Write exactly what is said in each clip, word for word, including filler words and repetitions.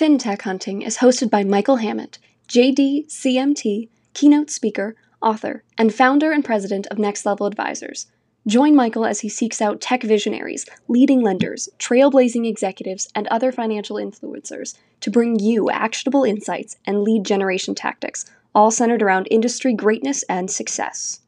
FinTech Hunting is hosted by Michael Hammett, J D, C M T, keynote speaker, author, and founder and president of Next Level Advisors. Join Michael as he seeks out tech visionaries, leading lenders, trailblazing executives, and other financial influencers to bring you actionable insights and lead generation tactics, all centered around industry greatness and success.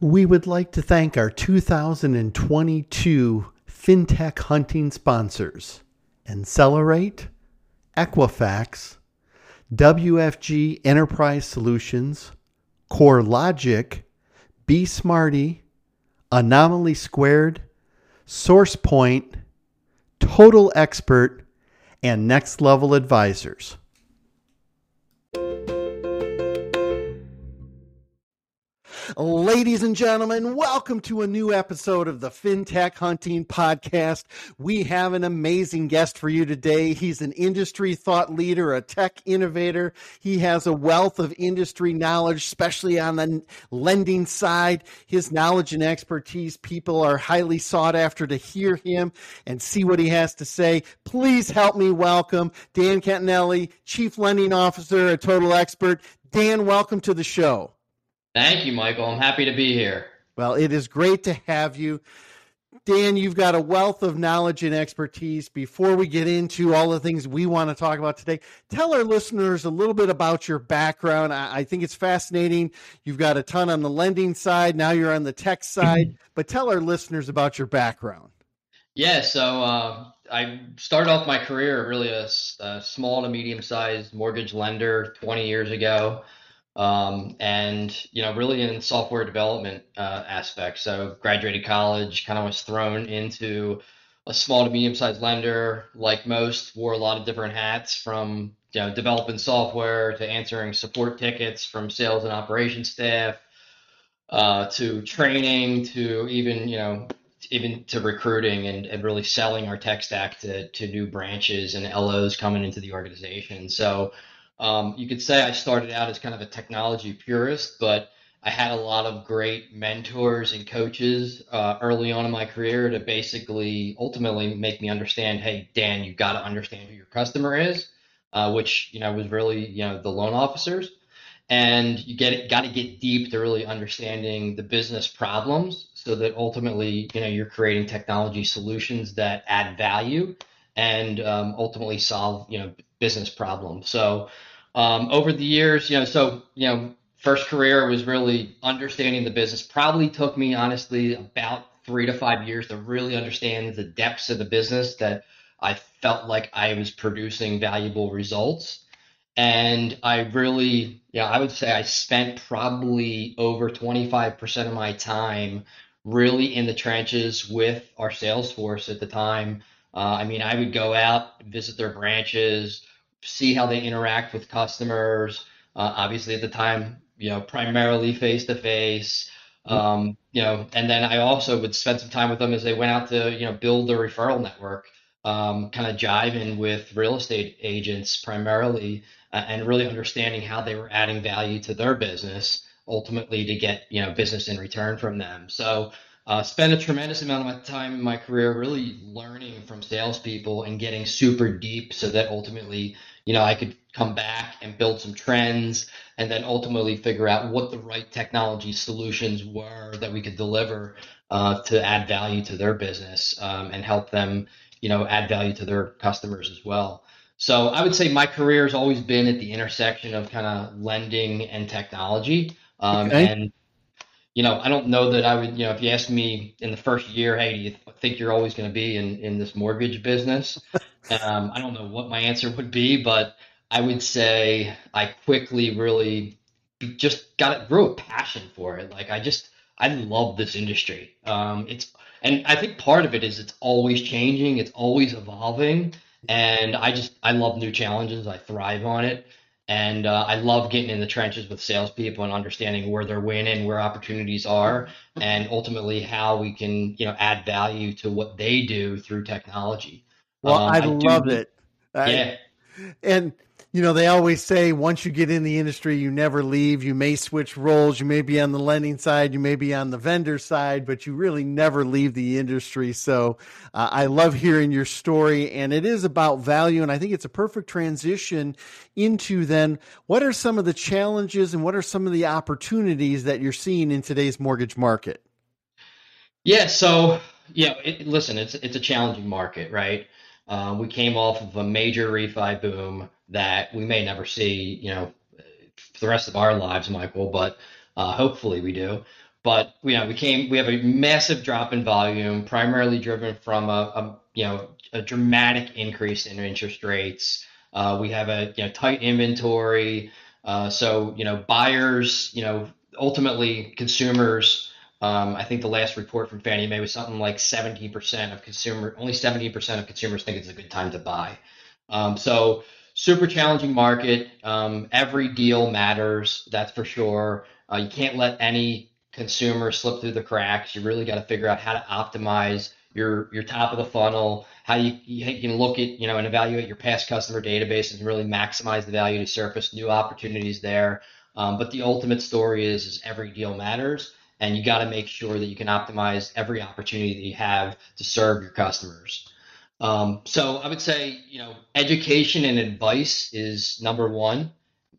We would like to thank our two thousand twenty-two FinTech Hunting sponsors, Insellerate, Equifax, W F G Enterprise Solutions, CoreLogic, Be Smarty, Anomaly Squared, SourcePoint, Total Expert, and Next Level Advisors. Ladies and gentlemen, welcome to a new episode of the FinTech Hunting Podcast. We have an amazing guest for you today. He's an industry thought leader, a tech innovator. He has a wealth of industry knowledge, especially on the lending side. His knowledge and expertise, people are highly sought after to hear him and see what he has to say. Please help me welcome Dan Cantinelli, Chief Lending Officer at Total Expert. Dan, welcome to the show. Thank you, Michael. I'm happy to be here. Well, it is great to have you. Dan, you've got a wealth of knowledge and expertise. Before we get into all the things we want to talk about today, tell our listeners a little bit about your background. I think it's fascinating. You've got a ton on the lending side. Now you're on the tech side. But tell our listeners about your background. Yeah, so uh, I started off my career really a, a small to medium-sized mortgage lender twenty years ago. Um, and, you know, really in software development uh, aspect. So graduated college, kind of was thrown into a small to medium sized lender, like most, wore a lot of different hats from, you know, developing software to answering support tickets from sales and operations staff uh, to training to even, you know, even to recruiting and, and really selling our tech stack to, to new branches and L Os coming into the organization. So Um, you could say I started out as kind of a technology purist, but I had a lot of great mentors and coaches uh, early on in my career to basically ultimately make me understand, hey, Dan, you've got to understand who your customer is, uh, which, you know, was really, you know, the loan officers. And you get got to get deep to really understanding the business problems so that ultimately, you know, you're creating technology solutions that add value and um, ultimately solve, you know, business problem. So um, over the years, you know, so, you know, first career was really understanding the business. Probably took me, honestly, about three to five years to really understand the depths of the business that I felt like I was producing valuable results. And I really, you know, I would say I spent probably over twenty-five percent of my time really in the trenches with our sales force at the time. Uh, I mean, I would go out, visit their branches, see how they interact with customers. Uh, obviously, at the time, you know, primarily face to face, you know, and then I also would spend some time with them as they went out to, you know, build their referral network, um, kind of jiving with real estate agents primarily, uh, and really understanding how they were adding value to their business, ultimately to get, you know, business in return from them. So. Uh, spent a tremendous amount of my time in my career really learning from salespeople and getting super deep so that ultimately, you know, I could come back and build some trends and then ultimately figure out what the right technology solutions were that we could deliver uh, to add value to their business um, and help them, you know, add value to their customers as well. So I would say my career has always been at the intersection of kind of lending and technology um, okay. and You know, I don't know that I would, you know, if you asked me in the first year, hey, do you think you're always going to be in, in this mortgage business? um, I don't know what my answer would be, but I would say I quickly really just got it, grew a passion for it. Like I just, I love this industry. Um, it's, and I think part of it is it's always changing. It's always evolving. And I just, I love new challenges. I thrive on it. And uh, I love getting in the trenches with salespeople and understanding where they're winning, where opportunities are, and ultimately how we can, you know, add value to what they do through technology. Well, um, I, I love do, it. I, yeah. And you know, they always say once you get in the industry, you never leave. You may switch roles. You may be on the lending side. You may be on the vendor side, but you really never leave the industry. So uh, I love hearing your story, and it is about value. And I think it's a perfect transition into then what are some of the challenges and what are some of the opportunities that you're seeing in today's mortgage market? Yeah. So, yeah, it, listen, it's, it's a challenging market, right? Uh, we came off of a major refi boom that we may never see, you know, for the rest of our lives, Michael, but uh, hopefully we do. But, you know, we came, we have a massive drop in volume, primarily driven from a, a you know, a dramatic increase in interest rates. Uh, we have a, you know, tight inventory. Uh, so, you know, buyers, you know, ultimately consumers, Um, I think the last report from Fannie Mae was something like seventeen percent of consumer, only seventeen percent of consumers think it's a good time to buy. Um, so super challenging market. Um, every deal matters. That's for sure. Uh, you can't let any consumer slip through the cracks. You really got to figure out how to optimize your, your top of the funnel, how you, you can look at, you know, and evaluate your past customer databases and really maximize the value to surface new opportunities there. Um, but the ultimate story is, is every deal matters. And you got to make sure that you can optimize every opportunity that you have to serve your customers. Um, so I would say, you know, education and advice is number one.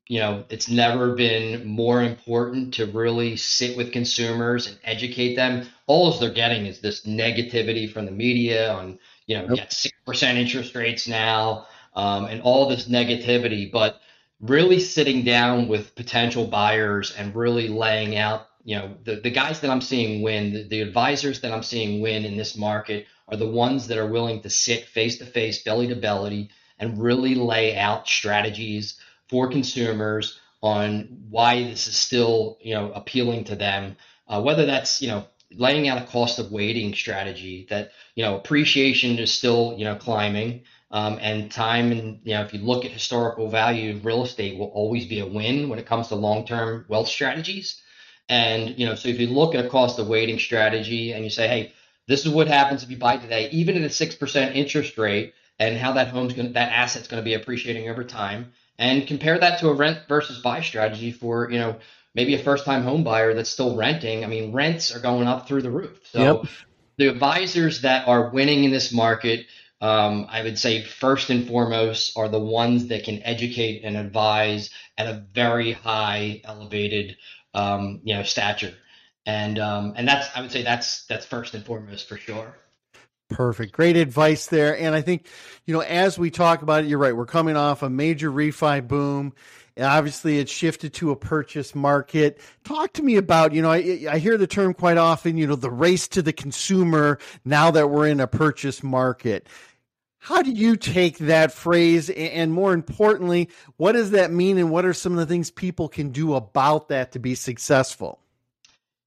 You know, it's never been more important to really sit with consumers and educate them. All they're getting is this negativity from the media on, you know, yep. six percent interest rates now um, and all this negativity, but really sitting down with potential buyers and really laying out, you know, the, the guys that I'm seeing win, the, the advisors that I'm seeing win in this market are the ones that are willing to sit face to face, belly to belly, and really lay out strategies for consumers on why this is still, you know, appealing to them. Uh, whether that's, you know, laying out a cost of waiting strategy that, you know, appreciation is still, you know, climbing um, and time. And, you know, if you look at historical value, real estate will always be a win when it comes to long term wealth strategies. And, you know, so if you look at a cost of waiting strategy and you say, hey, this is what happens if you buy today, even at a six percent interest rate and how that home's going to, that asset's going to be appreciating over time, and compare that to a rent versus buy strategy for, you know, maybe a first time home buyer that's still renting. I mean, rents are going up through the roof. So yep. The advisors that are winning in this market, um, I would say first and foremost are the ones that can educate and advise at a very high elevated Um, you know, stature. And, um, and that's, I would say that's, that's first and foremost for sure. Perfect. Great advice there. And I think, you know, as we talk about it, you're right. We're coming off a major refi boom. And obviously it shifted to a purchase market. Talk to me about, you know, I, I hear the term quite often, you know, the race to the consumer now that we're in a purchase market. How do you take that phrase? And more importantly, what does that mean? And what are some of the things people can do about that to be successful?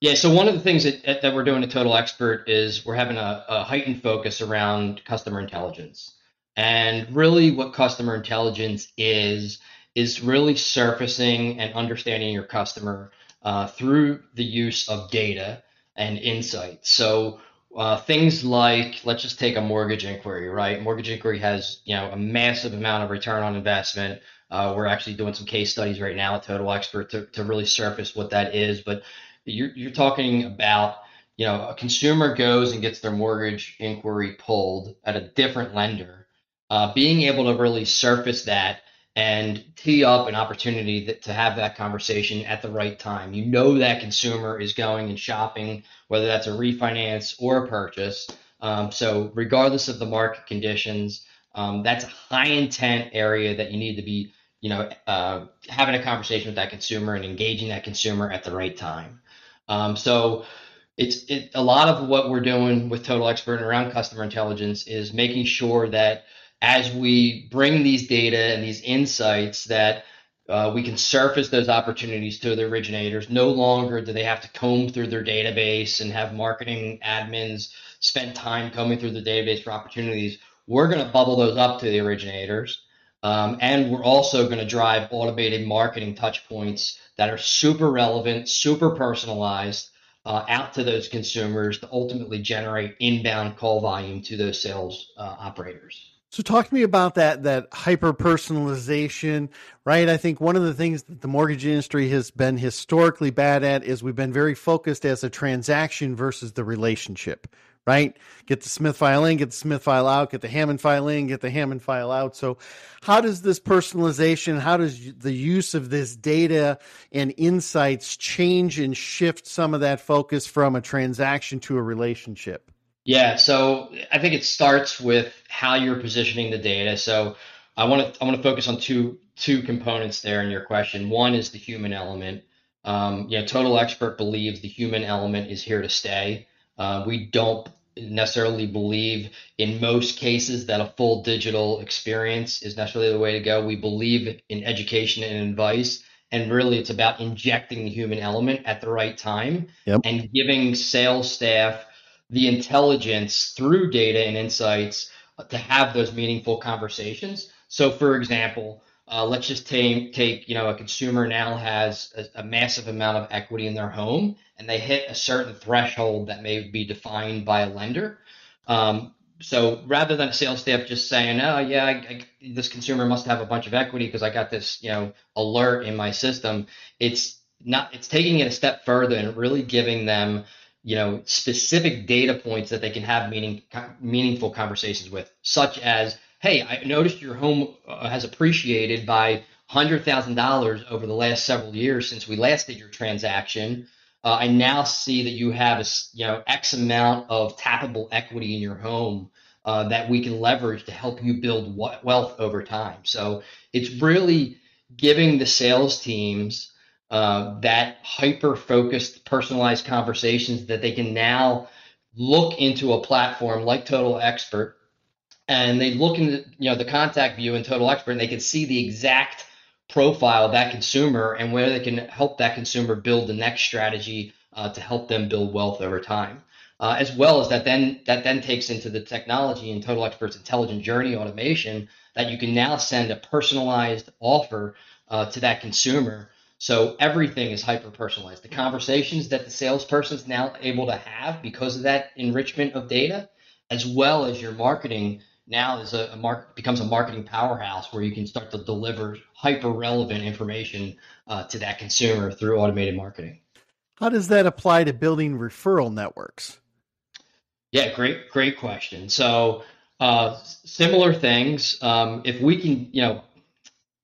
Yeah. So one of the things that, that we're doing at Total Expert is we're having a, a heightened focus around customer intelligence. And really what customer intelligence is, is really surfacing and understanding your customer uh, through the use of data and insight. So Uh, things like, let's just take a mortgage inquiry, right? Mortgage inquiry has, you know, a massive amount of return on investment. Uh, we're actually doing some case studies right now at Total Expert to, to really surface what that is. But you're, you're talking about, you know, a consumer goes and gets their mortgage inquiry pulled at a different lender, uh, being able to really surface that and tee up an opportunity that, to have that conversation at the right time. You know that consumer is going and shopping, whether that's a refinance or a purchase. Um, so regardless of the market conditions, um, that's a high intent area that you need to be, you know, uh, having a conversation with that consumer and engaging that consumer at the right time. Um, so it's it, a lot of what we're doing with Total Expert and around customer intelligence is making sure that as we bring these data and these insights that uh, we can surface those opportunities to the originators. No longer do they have to comb through their database and have marketing admins spend time combing through the database for opportunities. We're going to bubble those up to the originators. Um, and we're also going to drive automated marketing touch points that are super relevant, super personalized uh, out to those consumers to ultimately generate inbound call volume to those sales uh, operators. So talk to me about that, that hyper-personalization, right? I think one of the things that the mortgage industry has been historically bad at is we've been very focused as a transaction versus the relationship, right? Get the Smith file in, get the Smith file out, get the Hammond file in, get the Hammond file out. So how does this personalization, how does the use of this data and insights change and shift some of that focus from a transaction to a relationship? Yeah, so I think it starts with how you're positioning the data. So I want to I want to focus on two two components there in your question. One is the human element. Um, you know, Total Expert believes the human element is here to stay. Uh, we don't necessarily believe in most cases that a full digital experience is necessarily the way to go. We believe in education and advice. And really, it's about injecting the human element at the right time yep. and giving sales staff the intelligence through data and insights to have those meaningful conversations. So for example, uh, let's just take, take, you know, a consumer now has a, a massive amount of equity in their home and they hit a certain threshold that may be defined by a lender. Um, so rather than a sales staff just saying, oh yeah, I, I, this consumer must have a bunch of equity because I got this, you know, alert in my system. It's not, it's taking it a step further and really giving them, you know, specific data points that they can have meaning, meaningful conversations with, such as, hey, I noticed your home has appreciated by one hundred thousand dollars over the last several years since we last did your transaction. Uh, I now see that you have, a, you know, X amount of tappable equity in your home uh, that we can leverage to help you build wealth over time. So it's really giving the sales teams Uh, that hyper-focused, personalized conversations that they can now look into a platform like Total Expert, and they look in, you know, the contact view in Total Expert, and they can see the exact profile of that consumer and where they can help that consumer build the next strategy uh, to help them build wealth over time. Uh, as well as that, then that then takes into the technology and Total Expert's intelligent journey automation that you can now send a personalized offer uh, to that consumer. So everything is hyper-personalized. The conversations that the salesperson is now able to have because of that enrichment of data, as well as your marketing now is a, a mark, becomes a marketing powerhouse where you can start to deliver hyper-relevant information uh, to that consumer through automated marketing. How does that apply to building referral networks? Yeah, great, great question. So uh, similar things. Um, if we can, you know,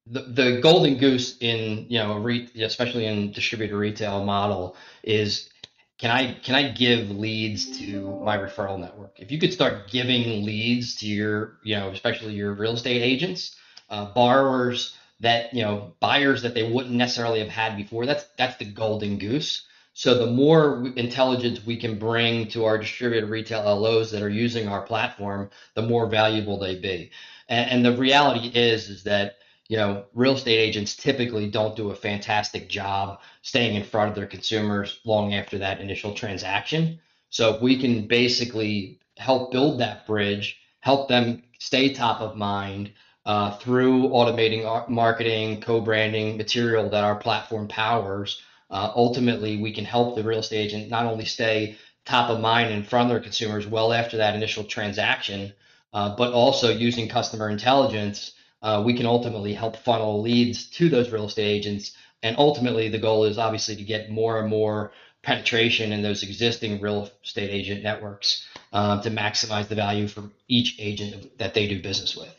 The, the golden goose in, you know, re, especially in distributor retail model is, can I can I give leads to my referral network? If you could start giving leads to your, you know, especially your real estate agents, uh, borrowers that, you know, buyers that they wouldn't necessarily have had before, that's that's the golden goose. So the more intelligence we can bring to our distributor retail L Os that are using our platform, the more valuable they be. And, and the reality is, is that, you know, real estate agents typically don't do a fantastic job staying in front of their consumers long after that initial transaction. So if we can basically help build that bridge, help them stay top of mind uh, through automating our marketing, co-branding material that our platform powers, uh, ultimately we can help the real estate agent not only stay top of mind in front of their consumers well after that initial transaction, uh, but also using customer intelligence. Uh, we can ultimately help funnel leads to those real estate agents. And ultimately, the goal is obviously to get more and more penetration in those existing real estate agent networks uh, to maximize the value from each agent that they do business with.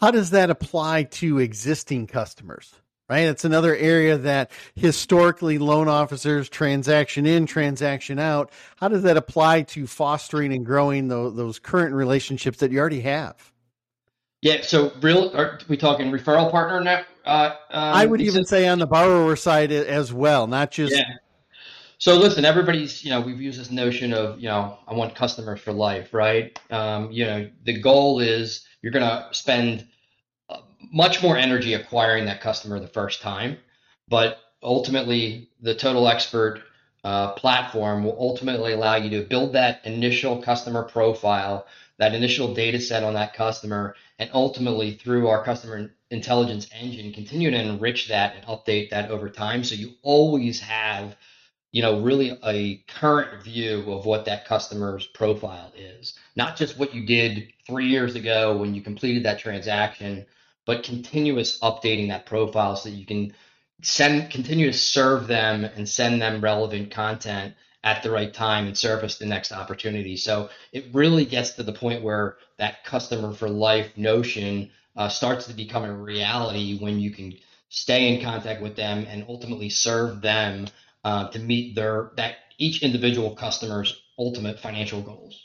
How does that apply to existing customers? Right? It's another area that historically loan officers, transaction in, transaction out. How does that apply to fostering and growing the, those current relationships that you already have? Yeah, so real, are we talking referral partner now? Uh, um, I would even say on the borrower side as well, not just. Yeah. So listen, everybody's, you know, we've used this notion of, you know, I want customers for life, right? Um, you know, the goal is you're going to spend much more energy acquiring that customer the first time, but ultimately the Total Expert uh, platform will ultimately allow you to build that initial customer profile, that initial data set on that customer, and ultimately through our customer intelligence engine, continue to enrich that and update that over time. So you always have you know, really a current view of what that customer's profile is, not just what you did three years ago when you completed that transaction, but continuous updating that profile so that you can send, continue to serve them and send them relevant content at the right time and service the next opportunity. So it really gets to the point where that customer for life notion uh, starts to become a reality when you can stay in contact with them and ultimately serve them uh, to meet their that each individual customer's ultimate financial goals.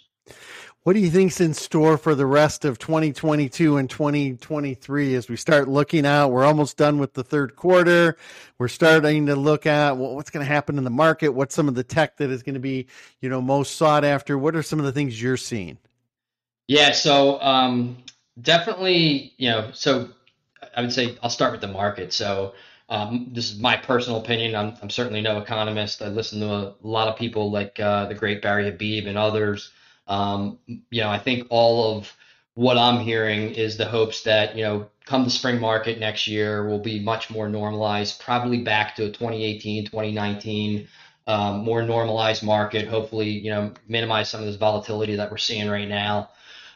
What do you think's in store for the rest of twenty twenty-two and twenty twenty-three as we start looking out? We're almost done with the third quarter. We're starting to look at well, what's going to happen in the market. What's some of the tech that is going to be, you know, most sought after? What are some of the things you're seeing? Yeah, so um, definitely, you know, so I would say I'll start with the market. So um, this is my personal opinion. I'm, I'm certainly no economist. I listen to a lot of people like uh, the great Barry Habib and others. Um, you know, I think all of what I'm hearing is the hopes that, you know, come the spring market next year will be much more normalized, probably back to twenty eighteen, twenty nineteen, um, more normalized market, hopefully, you know, minimize some of this volatility that we're seeing right now.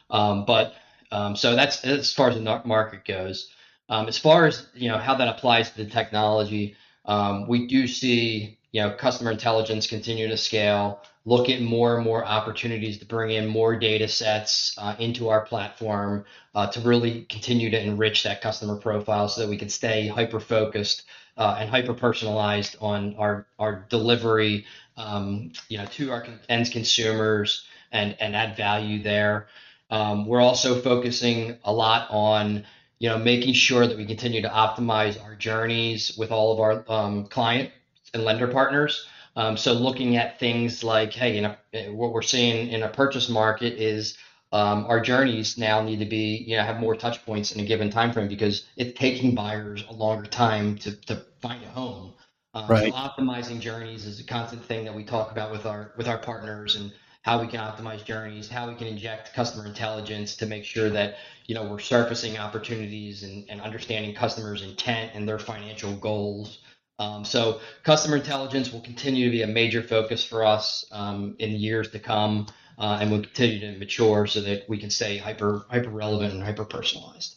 Um, but, um, so that's as far as the market goes. Um, as far as, you know, how that applies to the technology, um, we do see, you know, customer intelligence continue to scale, look at more and more opportunities to bring in more data sets uh, into our platform uh, to really continue to enrich that customer profile so that we can stay hyper-focused uh, and hyper-personalized on our, our delivery um, you know, to our end consumers and, and add value there. Um, we're also focusing a lot on you know, making sure that we continue to optimize our journeys with all of our um, client and lender partners. Um, so looking at things like, hey, you know, what we're seeing in a purchase market is um, our journeys now need to be, you know, have more touch points in a given time frame because it's taking buyers a longer time to, to find a home. Um, right. So optimizing journeys is a constant thing that we talk about with our with our partners and how we can optimize journeys, how we can inject customer intelligence to make sure that, you know, we're surfacing opportunities and, and understanding customers' intent and their financial goals. Um, so customer intelligence will continue to be a major focus for us um, in years to come, uh, and will continue to mature so that we can stay hyper, hyper relevant and hyper personalized.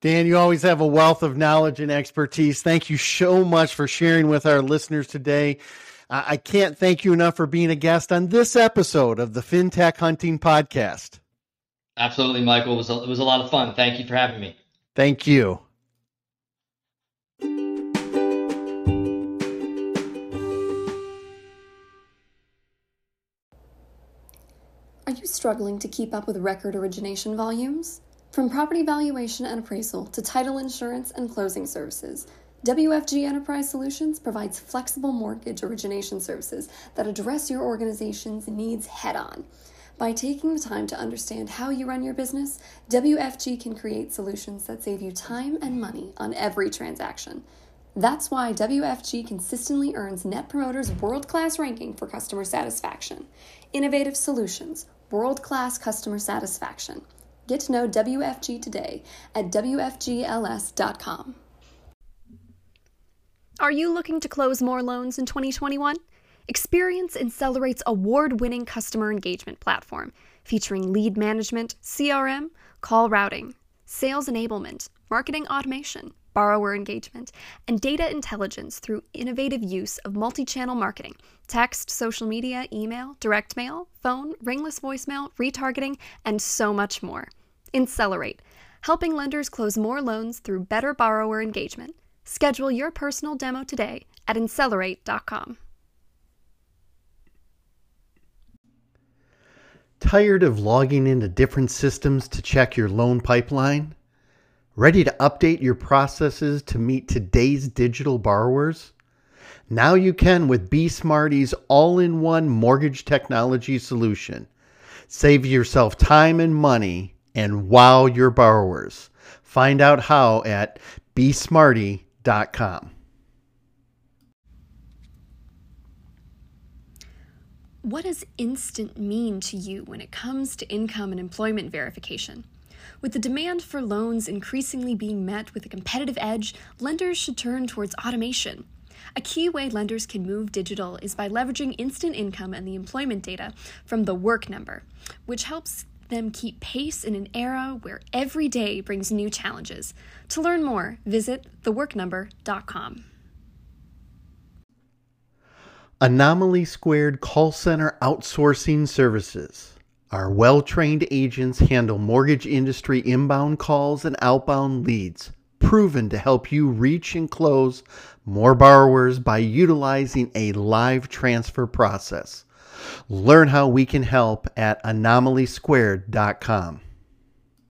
Dan, you always have a wealth of knowledge and expertise. Thank you so much for sharing with our listeners today. Uh, I can't thank you enough for being a guest on this episode of the FinTech Hunting Podcast. Absolutely, Michael. It was a, it was a lot of fun. Thank you for having me. Thank you. Are you struggling to keep up with record origination volumes? From property valuation and appraisal to title insurance and closing services, W F G Enterprise Solutions provides flexible mortgage origination services that address your organization's needs head-on. By taking the time to understand how you run your business, W F G can create solutions that save you time and money on every transaction. That's why W F G consistently earns Net Promoter's world-class ranking for customer satisfaction. Innovative solutions, world-class customer satisfaction. Get to know W F G today at W F G L S dot com. Are you looking to close more loans in twenty twenty-one? Experience Inellerate's award-winning customer engagement platform, featuring lead management, C R M, call routing, sales enablement, marketing automation, borrower engagement, and data intelligence through innovative use of multi-channel marketing, text, social media, email, direct mail, phone, ringless voicemail, retargeting, and so much more. Insellerate, helping lenders close more loans through better borrower engagement. Schedule your personal demo today at Insellerate dot com. Tired of logging into different systems to check your loan pipeline? Ready to update your processes to meet today's digital borrowers? Now you can with BSmarty's all-in-one mortgage technology solution. Save yourself time and money and wow your borrowers. Find out how at B Smarty dot com. What does instant mean to you when it comes to income and employment verification? With the demand for loans increasingly being met with a competitive edge, lenders should turn towards automation. A key way lenders can move digital is by leveraging instant income and the employment data from The Work Number, which helps them keep pace in an era where every day brings new challenges. To learn more, visit the work number dot com. Anomaly Squared Call Center Outsourcing Services. Our well-trained agents handle mortgage industry inbound calls and outbound leads, proven to help you reach and close more borrowers by utilizing a live transfer process. Learn how we can help at anomaly squared dot com.